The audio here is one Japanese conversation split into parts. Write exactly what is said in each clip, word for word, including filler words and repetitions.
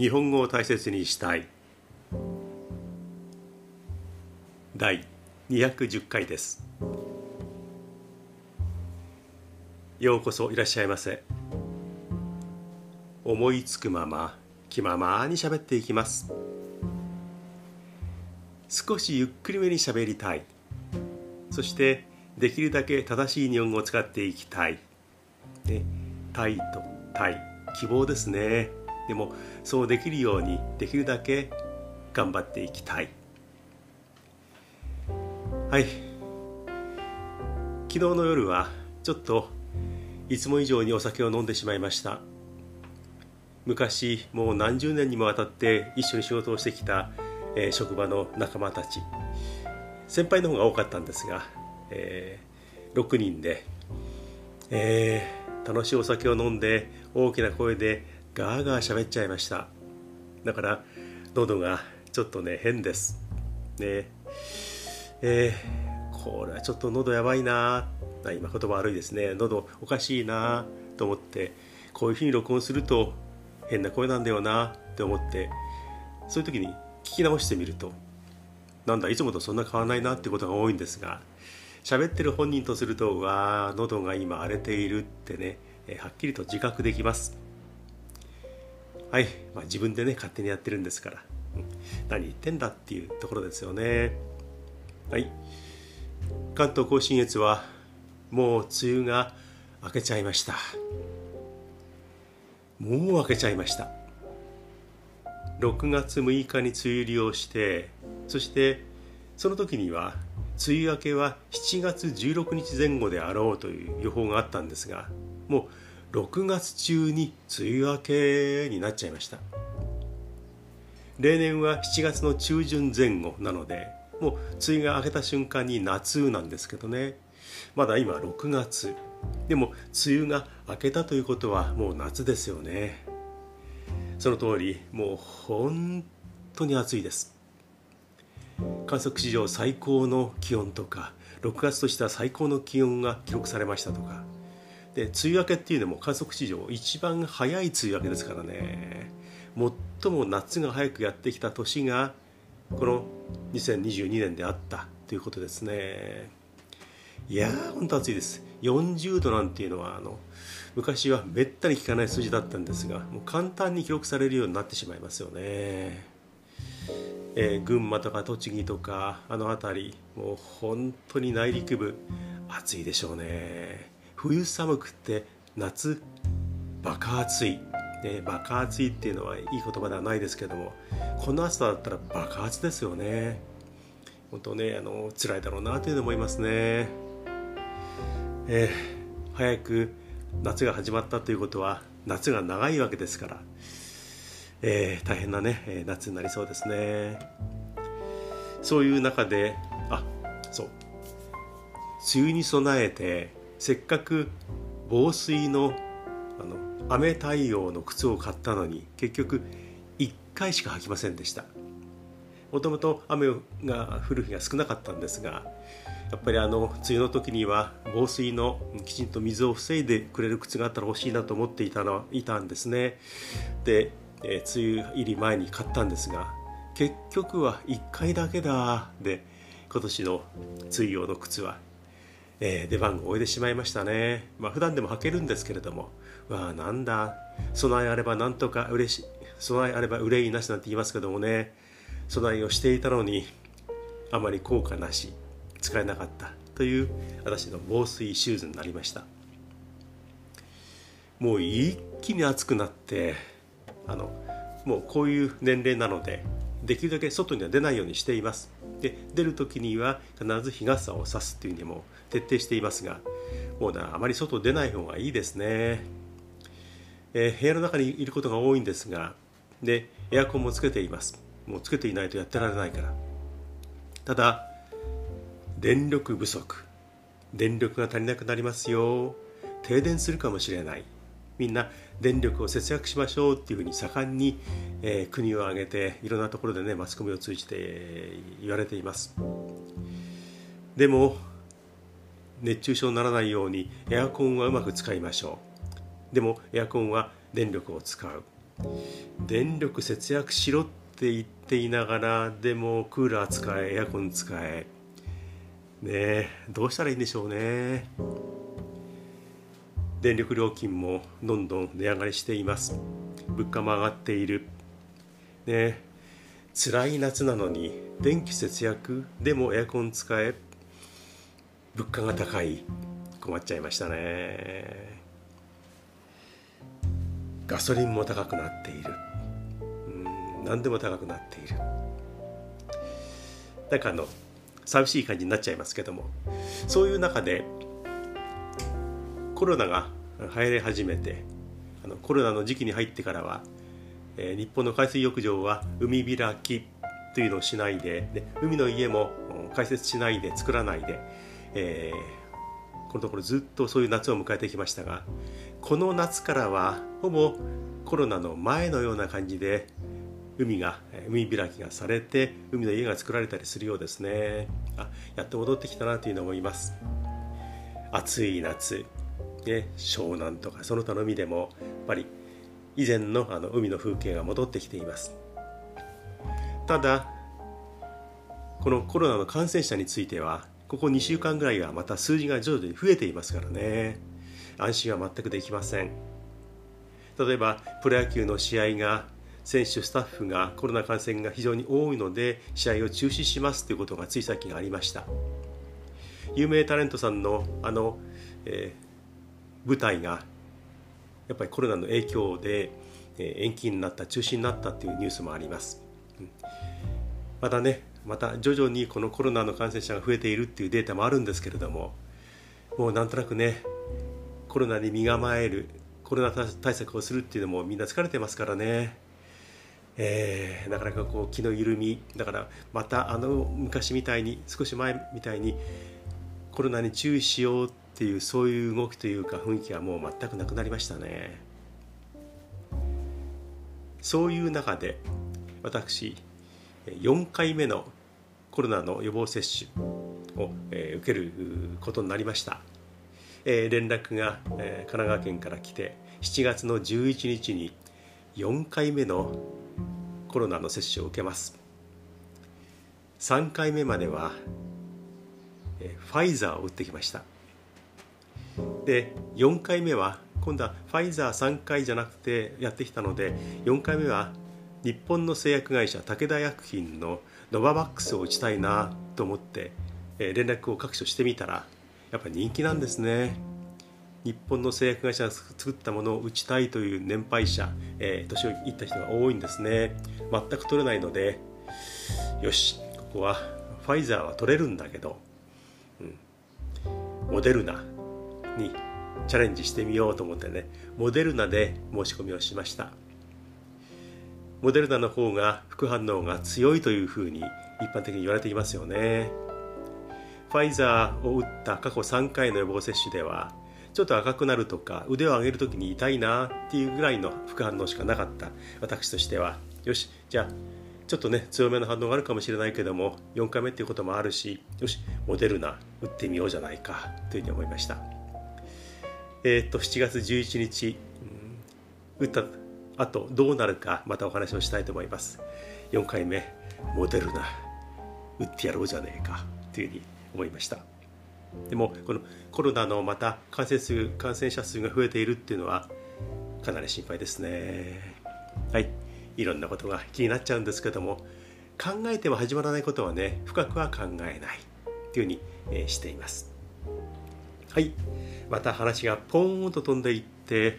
日本語を大切にしたいだいにひゃくじゅっかいです。ようこそいらっしゃいませ。思いつくまま気ままに喋っていきます。少しゆっくりめに喋りたい。そしてできるだけ正しい日本語を使っていきたい、ね、たいとたい、希望ですね。でもそうできるようにできるだけ頑張っていきたい。はい、昨日の夜はちょっといつも以上にお酒を飲んでしまいました。昔もう何十年にもわたって一緒に仕事をしてきた、えー、職場の仲間たち、先輩の方が多かったんですが、えー、ろくにんで、えー、楽しいお酒を飲んで大きな声でガーガー喋っちゃいました。だから喉がちょっとね変ですね。えー、これはちょっと喉やばいな、今言葉悪いですね、喉おかしいなと思って、こういうふうに録音すると変な声なんだよなって思って、そういう時に聞き直してみるとなんだいつもとそんな変わらないなってことが多いんですが、喋ってる本人とすると、うわー喉が今荒れているってね、えー、はっきりと自覚できます。はい、まあ、自分でね勝手にやってるんですから、うん、何言ってんだっていうところですよね。はい、関東甲信越はもう梅雨が明けちゃいました。もう明けちゃいました。ろくがつむいかに梅雨入りをして、そしてその時には梅雨明けはしちがつじゅうろくにち前後であろうという予報があったんですが、もうろくがつ中に梅雨明けになっちゃいました。例年はしちがつの中旬前後なので、もう梅雨が明けた瞬間に夏なんですけどね、まだ今ろくがつでも梅雨が明けたということはもう夏ですよね。その通り、もう本当に暑いです。観測史上最高の気温とか、ろくがつとしては最高の気温が記録されましたとかで、梅雨明けっていうのも観測史上一番早い梅雨明けですからね。最も夏が早くやってきた年がこのにせんにじゅうにねんであったということですね。いやー本当暑いです。よんじゅうどなんていうのはあの昔はめったに聞かない数字だったんですが、もう簡単に記録されるようになってしまいますよね。えー、群馬とか栃木とかあの辺り、もう本当に内陸部暑いでしょうね。冬寒くて夏バカ暑い、ね、バカ暑いっていうのはいい言葉ではないですけども、この暑さだったらバカ暑ですよね。本当ね、あの辛いだろうなというのも思いますね。えー、早く夏が始まったということは夏が長いわけですから、えー、大変なね夏になりそうですね。そういう中で、あ、そう、梅雨に備えてせっかく防水のあの雨対応の靴を買ったのに、結局いっかいしか履きませんでした。もともと雨が降る日が少なかったんですが、やっぱりあの梅雨の時には防水のきちんと水を防いでくれる靴があったら欲しいなと思っていたのいたんですね。で、えー、梅雨入り前に買ったんですが、結局はいっかいだけだで今年の梅雨用の靴は、えー、出番を終えてしまいましたね。まあ、普段でも履けるんですけれども、わあなんだ備えあればなんとか嬉し備えあれば憂いなしなんて言いますけどもね、備えをしていたのにあまり効果なし、使えなかったという私の防水シューズになりました。もう一気に暑くなって、あのもうこういう年齢なのでできるだけ外には出ないようにしています。で、出る時には必ず日傘を差すというにも徹底していますが、もうなあまり外出ない方がいいですね。えー、部屋の中にいることが多いんですが、でエアコンもつけています。もうつけていないとやってられないから。ただ電力不足、電力が足りなくなりますよ、停電するかもしれない、みんな電力を節約しましょうっていうふうに盛んに、えー、国を挙げていろんなところでねマスコミを通じて言われています。でも熱中症にならないようにエアコンはうまく使いましょう。でもエアコンは電力を使う、電力節約しろって言っていながら、でもクーラー使え、エアコン使え、ねえ、どうしたらいいんでしょうね。電力料金もどんどん値上がりしています。物価も上がっている、ね、辛い夏なのに電気節約でもエアコン使え、物価が高い、困っちゃいましたね。ガソリンも高くなっている、うん、何でも高くなっている。なんかあの寂しい感じになっちゃいますけども、そういう中でコロナが流行り始めて、あのコロナの時期に入ってからは、えー、日本の海水浴場は海開きというのをしないで、ね、海の家も開設しないで、作らないで、えー、このところずっとそういう夏を迎えてきましたが、この夏からはほぼコロナの前のような感じで海が海開きがされて、海の家が作られたりするようですね。あ、やっと戻ってきたなというのを思います。暑い夏、ね、湘南とかその他の海でもやっぱり以前 の, あの海の風景が戻ってきています。ただこのコロナの感染者についてはここにしゅうかんぐらいはまた数字が徐々に増えていますからね、安心は全くできません。例えばプロ野球の試合が、選手スタッフがコロナ感染が非常に多いので試合を中止しますということがついさっきがありました。有名タレントさんのあの、えー舞台がやっぱりコロナの影響で延期になった、中止になったというニュースもあります。またね、また徐々にこのコロナの感染者が増えているっていうデータもあるんですけれども、もうなんとなくね、コロナに身構える、コロナ対策をするっていうのもみんな疲れてますからね、えー、なかなかこう気の緩みだから、またあの昔みたいに、少し前みたいにコロナに注意しようとっていう、そういう動きというか雰囲気はもう全くなくなりましたね。そういう中で私よんかいめのコロナの予防接種を受けることになりました。連絡が神奈川県から来て、しちがつのじゅういちにちによんかいめのコロナの接種を受けます。さんかいめまではファイザーを打ってきました。でよんかいめは今度はファイザーさんかいじゃなくてやってきたので、よんかいめは日本の製薬会社武田薬品のノババックスを打ちたいなと思って、えー、連絡を各所してみたら、やっぱり人気なんですね。日本の製薬会社が作ったものを打ちたいという年配者、えー、年をいった人が多いんですね。全く取れないので、よし、ここはファイザーは取れるんだけど、うん、モデルナにチャレンジしてみようと思ってね、モデルナで申し込みをしました。モデルナの方が副反応が強いというふうに一般的に言われていますよね。ファイザーを打った過去さんかいの予防接種では、ちょっと赤くなるとか腕を上げるときに痛いなっていうぐらいの副反応しかなかった私としては、よし、じゃあちょっとね、強めの反応があるかもしれないけども、よんかいめっていうこともあるし、よし、モデルナ打ってみようじゃないかというふうに思いました。えー、としちがつじゅういちにち、うん、打ったあとどうなるか、またお話をしたいと思います。よんかいめモデルナ打ってやろうじゃねえかというふうに思いました。でもこのコロナのまた感染数感染者数が増えているっていうのはかなり心配ですね。はい、いろんなことが気になっちゃうんですけども、考えても始まらないことはね、深くは考えないというふうに、えー、しています。はい、また話がポーンと飛んでいって、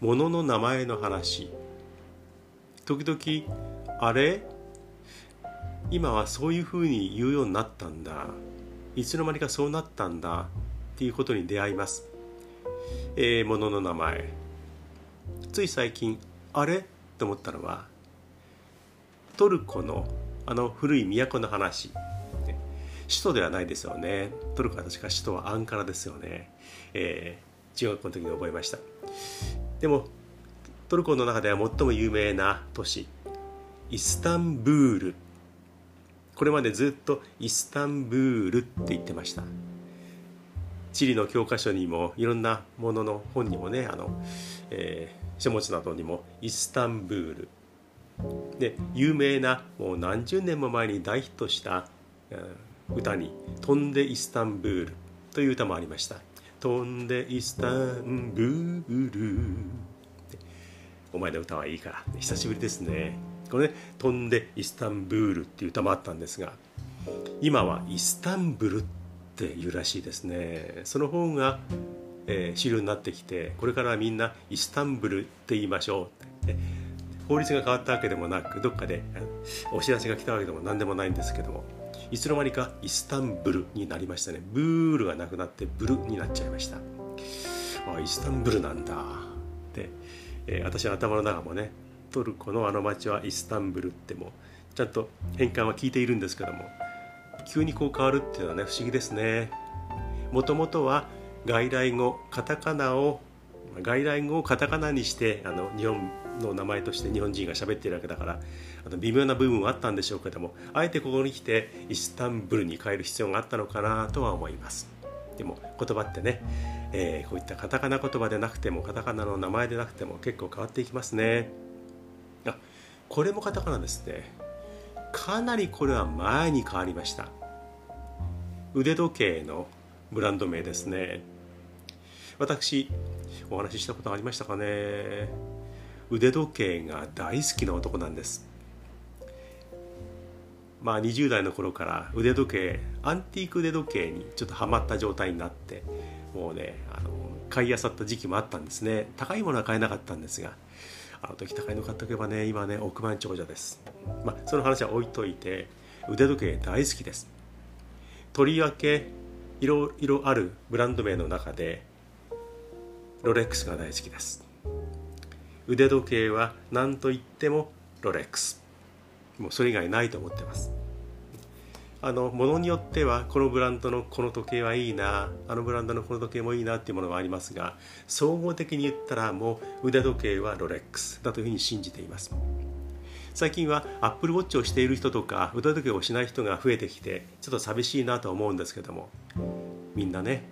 物の名前の話、時々あれ今はそういうふうに言うようになったんだ、いつの間にかそうなったんだっていうことに出会います。えー、物の名前、つい最近あれと思ったのはトルコのあの古い都の話。首都ではないですよね。トルコは確か首都はアンカラですよね。えー、中学校の時に覚えました。でもトルコの中では最も有名な都市、イスタンブール。これまでずっとイスタンブールって言ってました。地理の教科書にもいろんなものの本にもね、あの、えー、書物などにもイスタンブールで有名なもう何十年も前に大ヒットした歌に「飛んでイスタンブール」という歌もありました。飛んでイスタンブール、お前の歌はいいから久しぶりですね。これね、飛んでイスタンブールっていう歌もあったんですが、今はイスタンブルっていうらしいですね。その方が、えー、主流になってきて、これからみんなイスタンブルって言いましょう。で、法律が変わったわけでもなく、どっかでお知らせが来たわけでも何でもないんですけども、いつの間にかイスタンブルになりましたね。ブールがなくなってブルになっちゃいました。あ、イスタンブルなんだって、えー、私の頭の中もね、トルコのあの町はイスタンブルってもちゃんと変換は聞いているんですけども、急にこう変わるっていうのはね、不思議ですね。もともとは外来語カタカナを外来語をカタカナにして、あの日本の名前として日本人が喋っているわけだから、あの微妙な部分はあったんでしょうけども、あえてここに来てイスタンブルに変える必要があったのかなとは思います。でも言葉ってね、えー、こういったカタカナ言葉でなくてもカタカナの名前でなくても結構変わっていきますね。あ、これもカタカナですね。かなりこれは前に変わりました。腕時計のブランド名ですね。私お話ししたことありましたかね。腕時計が大好きな男なんです。まあにじゅう代の頃から腕時計、アンティーク腕時計にちょっとハマった状態になって、もうね、あの買い漁った時期もあったんですね。高いものは買えなかったんですが、あの時高いの買っとけばね、今ね億万長者です。まあその話は置いといて、腕時計大好きです。とりわけいろいろあるブランド名の中でロレックスが大好きです。腕時計は何と言ってもロレックス、もうそれ以外ないと思ってます。あのものによってはこのブランドのこの時計はいいな、あのブランドのこの時計もいいなっていうものはありますが、総合的に言ったらもう腕時計はロレックスだというふうに信じています。最近はアップルウォッチをしている人とか腕時計をしない人が増えてきて、ちょっと寂しいなと思うんですけども、みんなね、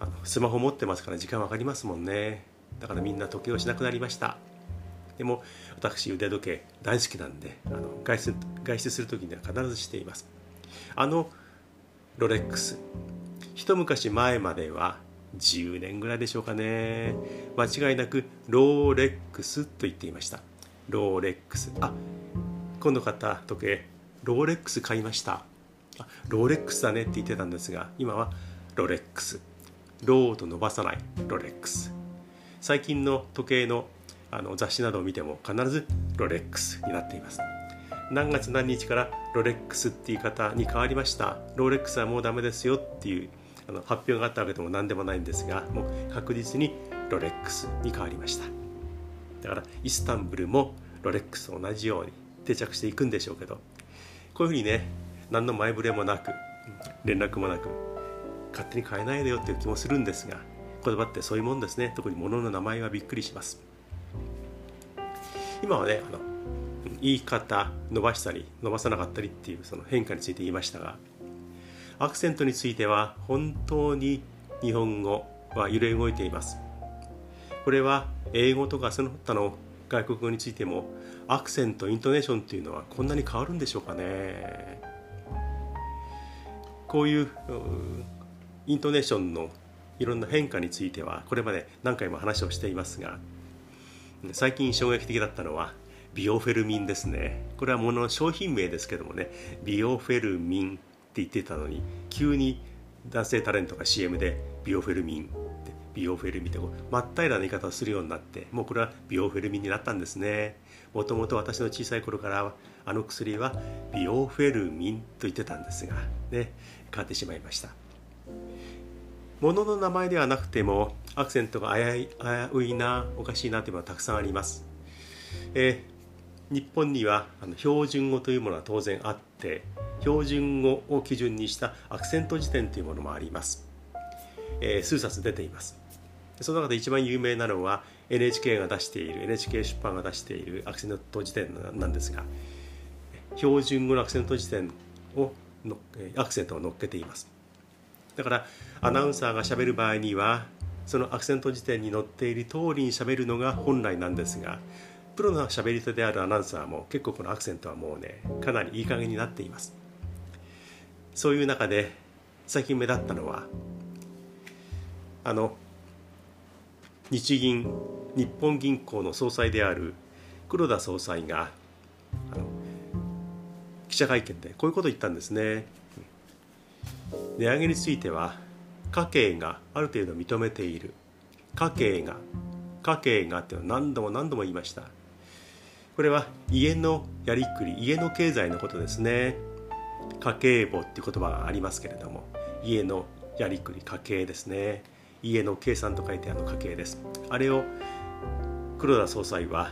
あのスマホ持ってますから時間わかりますもんね。だからみんな時計をしなくなりました。でも私腕時計大好きなんで、あの 外出、外出する時には必ずしています。あのロレックス、一昔前まではじゅうねんぐらいでしょうかね、間違いなくローレックスと言っていました。ローレックス、あ、今度買った時計ローレックス買いました、あ、ローレックスだねって言ってたんですが、今はロレックス、ローと伸ばさないロレックス。最近の時計の、あの雑誌などを見ても必ずロレックスになっています。何月何日からロレックスっていう言い方に変わりました、ローレックスはもうダメですよっていう、あの発表があったわけでも何でもないんですが、もう確実にロレックスに変わりました。だからイスタンブルもロレックスと同じように定着していくんでしょうけど、こういうふうにね、何の前触れもなく連絡もなく勝手に変えないでよっていう気もするんですが、言葉ってそういうもんですね。特に物の名前はびっくりします。今はね、あの言い方、伸ばしたり伸ばさなかったりっていうその変化について言いましたが、アクセントについては本当に日本語は揺れ動いています。これは英語とかその他の外国語についても、アクセント、イントネーションっていうのはこんなに変わるんでしょうかね。こういうイントネーションのいろんな変化についてはこれまで何回も話をしていますが、最近衝撃的だったのはビオフェルミンですね。これはものの商品名ですけどもね、ビオフェルミンって言ってたのに、急に男性タレントが シーエム でビオフェルミンって、ビオフェルミンって真っ平らな言い方をするようになって、もうこれはビオフェルミンになったんですね。もともと私の小さい頃からあの薬はビオフェルミンと言ってたんですがね、変わってしまいました。物の名前ではなくてもアクセントが危ういな、おかしいなというのはたくさんあります。えー、日本にはあの標準語というものは当然あって、標準語を基準にしたアクセント辞典というものもあります。えー、数冊出ています。その中で一番有名なのは エヌエイチケー が出している エヌエイチケー 出版が出しているアクセント辞典なんですが、標準語のアクセント辞典をのアクセントを乗っけています。だからアナウンサーがしゃべる場合にはそのアクセント辞典に載っている通りにしゃべるのが本来なんですが、プロのしゃべり手であるアナウンサーも結構このアクセントはもうねかなりいい加減になっています。そういう中で最近目立ったのはあの日銀日本銀行の総裁である黒田総裁があの記者会見でこういうことを言ったんですね。値上げについては家計がある程度認めている。家計が家計がっていうのは何度も何度も言いました。これは家のやりくり、家の経済のことですね。家計簿っていう言葉がありますけれども、家のやりくり、家計ですね。家の計算と書いてあの家計です。あれを黒田総裁は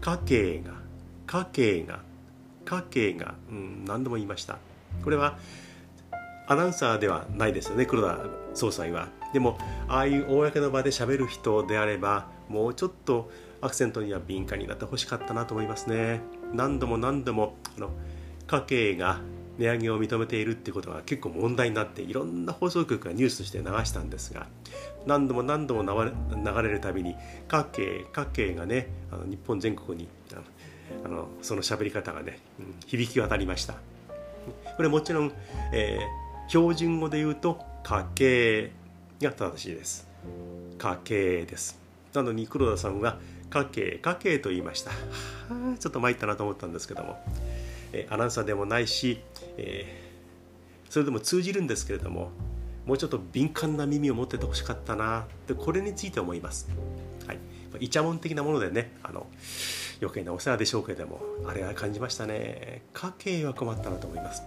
家計が家計が家計が、うん、何度も言いました。これはアナウンサーではないですよね、黒田総裁は。でもああいう公の場でしゃべる人であればもうちょっとアクセントには敏感になってほしかったなと思いますね。何度も何度もあの家計が値上げを認めているってことが結構問題になっていろんな放送局がニュースとして流したんですが、何度も何度も流れるたびに家計家計がねあの日本全国にあのあのその喋り方がね、うん、響き渡りました。これもちろん、えー、標準語で言うと家計が正しいです。家計です。なのに黒田さんは家計家計と言いました。ちょっと参ったなと思ったんですけども、えー、アナウンサーでもないし、えー、それでも通じるんですけれども、もうちょっと敏感な耳を持っててほしかったなってこれについて思います。はい、イチャモン的なものでねあの余計なお世話でしょうけれども、あれは感じましたね。家計は困ったなと思います。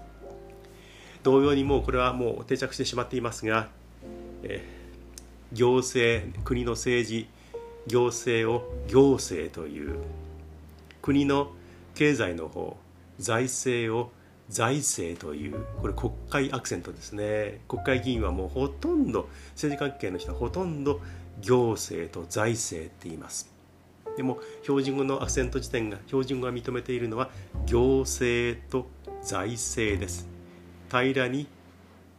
同様にもうこれはもう定着してしまっていますが、えー、行政国の政治行政を行政という、国の経済の方財政を財政という、これ国会アクセントですね。国会議員はもうほとんど政治関係の人はほとんど行政と財政って言います。でも標準語のアクセント辞典が標準語が認めているのは行政と財政です。平らに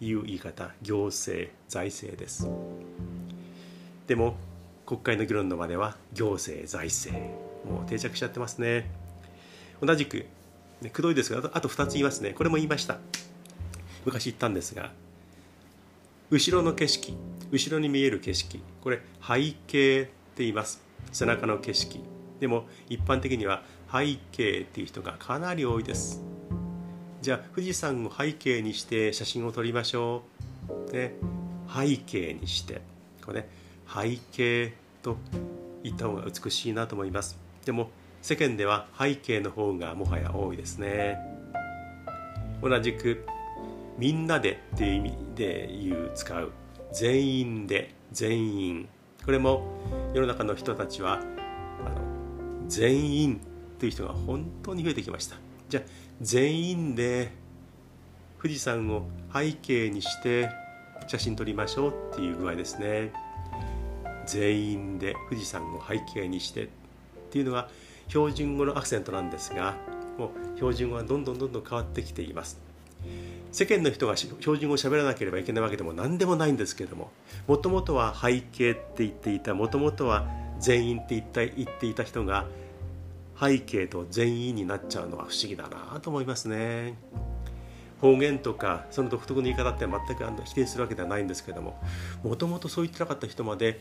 言う言い方行政財政です。でも国会の議論の場では行政財政もう定着しちゃってますね。同じくくどいですがあと、あとふたつ言いますね。これも言いました。昔言ったんですが、後ろの景色後ろに見える景色、これ背景って言います。背中の景色。でも一般的には背景っていう人がかなり多いです。じゃあ富士山を背景にして写真を撮りましょう、ね、背景にしてこれ、ね、背景と言った方が美しいなと思います。でも世間では背景の方がもはや多いですね。同じくみんなでっていう意味で言う使う全員で全員、これも世の中の人たちはあの全員という人が本当に増えてきました。じゃあ全員で富士山を背景にして写真撮りましょうっていう具合ですね。全員で富士山を背景にしてっていうのが標準語のアクセントなんですが、もう標準語はどんどんどんどん変わってきています。世間の人が標準語を喋らなければいけないわけでも何でもないんですけれども、もともとは背景って言っていた、もともとは全員って言った、言っていた人が背景と全員になっちゃうのは不思議だなと思いますね。方言とかその独特の言い方って全く否定するわけではないんですけれども、もともとそう言ってなかった人まで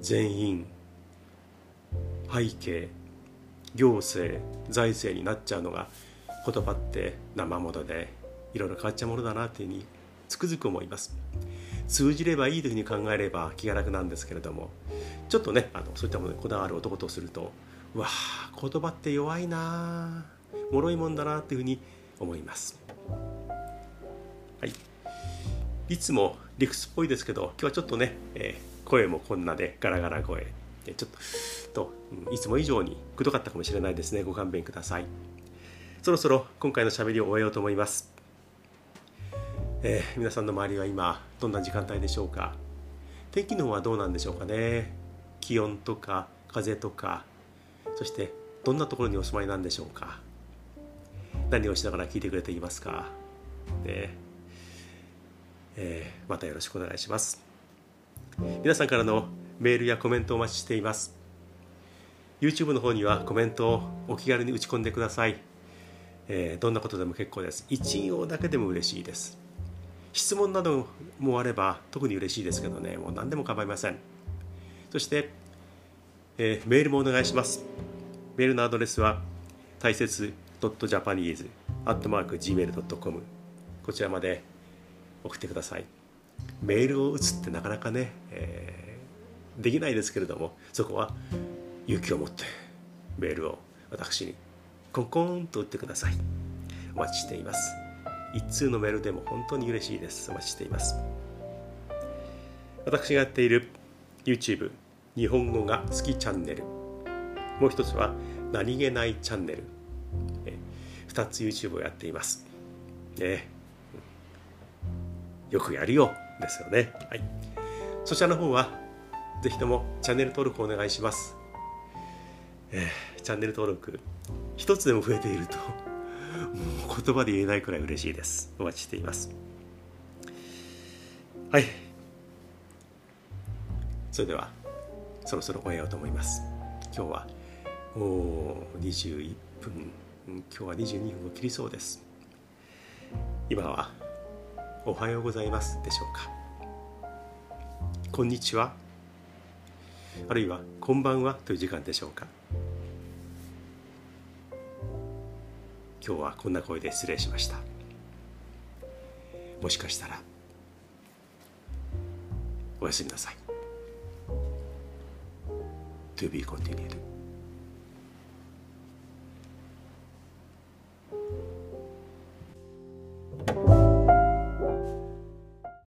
全員背景行政財政になっちゃうのが、言葉って生物でいろいろ変わっちゃうものだなというふうにつくづく思います。通じればいいというふうに考えれば気が楽なんですけれども、ちょっとねあのそういったものにこだわる男とすると、うわー言葉って弱いな脆いもんだなというふうに思います。はい、いつも理屈っぽいですけど今日はちょっとね、えー、声もこんなでガラガラ声でちょっと、うん、いつも以上にくどかったかもしれないですね。ご勘弁ください。そろそろ今回のしゃべりを終えようと思います。えー、皆さんの周りは今どんな時間帯でしょうか。天気の方はどうなんでしょうかね。気温とか風とか、そしてどんなところにお住まいなんでしょうか。何をしながら聞いてくれていますか、ね、えー、またよろしくお願いします。皆さんからのメールやコメントをお待ちしています。 YouTube の方にはコメントをお気軽に打ち込んでください。えー、どんなことでも結構です。一応だけでも嬉しいです。質問などもあれば特に嬉しいですけどね、もう何でも構いません。そして、えー、メールもお願いします。メールのアドレスは大切 ドットジャパニーズアットマークジーメールドットコム こちらまで送ってください。メールを打つってなかなかね、えー、できないですけれども、そこは勇気を持ってメールを私にコンコンと打ってください。お待ちしています。一通のメールでも本当に嬉しいです。お待ちしています。私がやっている YouTube 日本語が好きチャンネル、もう一つは何気ないチャンネル、え二つ YouTube をやっています、ね、よくやるよですよね、はい、そちらの方はぜひともチャンネル登録お願いします。えー、チャンネル登録一つでも増えているともう言葉で言えないくらい嬉しいです。お待ちしています。はい、それではそろそろ終えようと思います。今日はおにじゅういっぷん、今日はにじゅうにふんを切りそうです。今はおはようございますでしょうか、こんにちは、あるいはこんばんはという時間でしょうか。今日はこんな声で失礼しました。もしかしたらおやすみなさい。 To be continued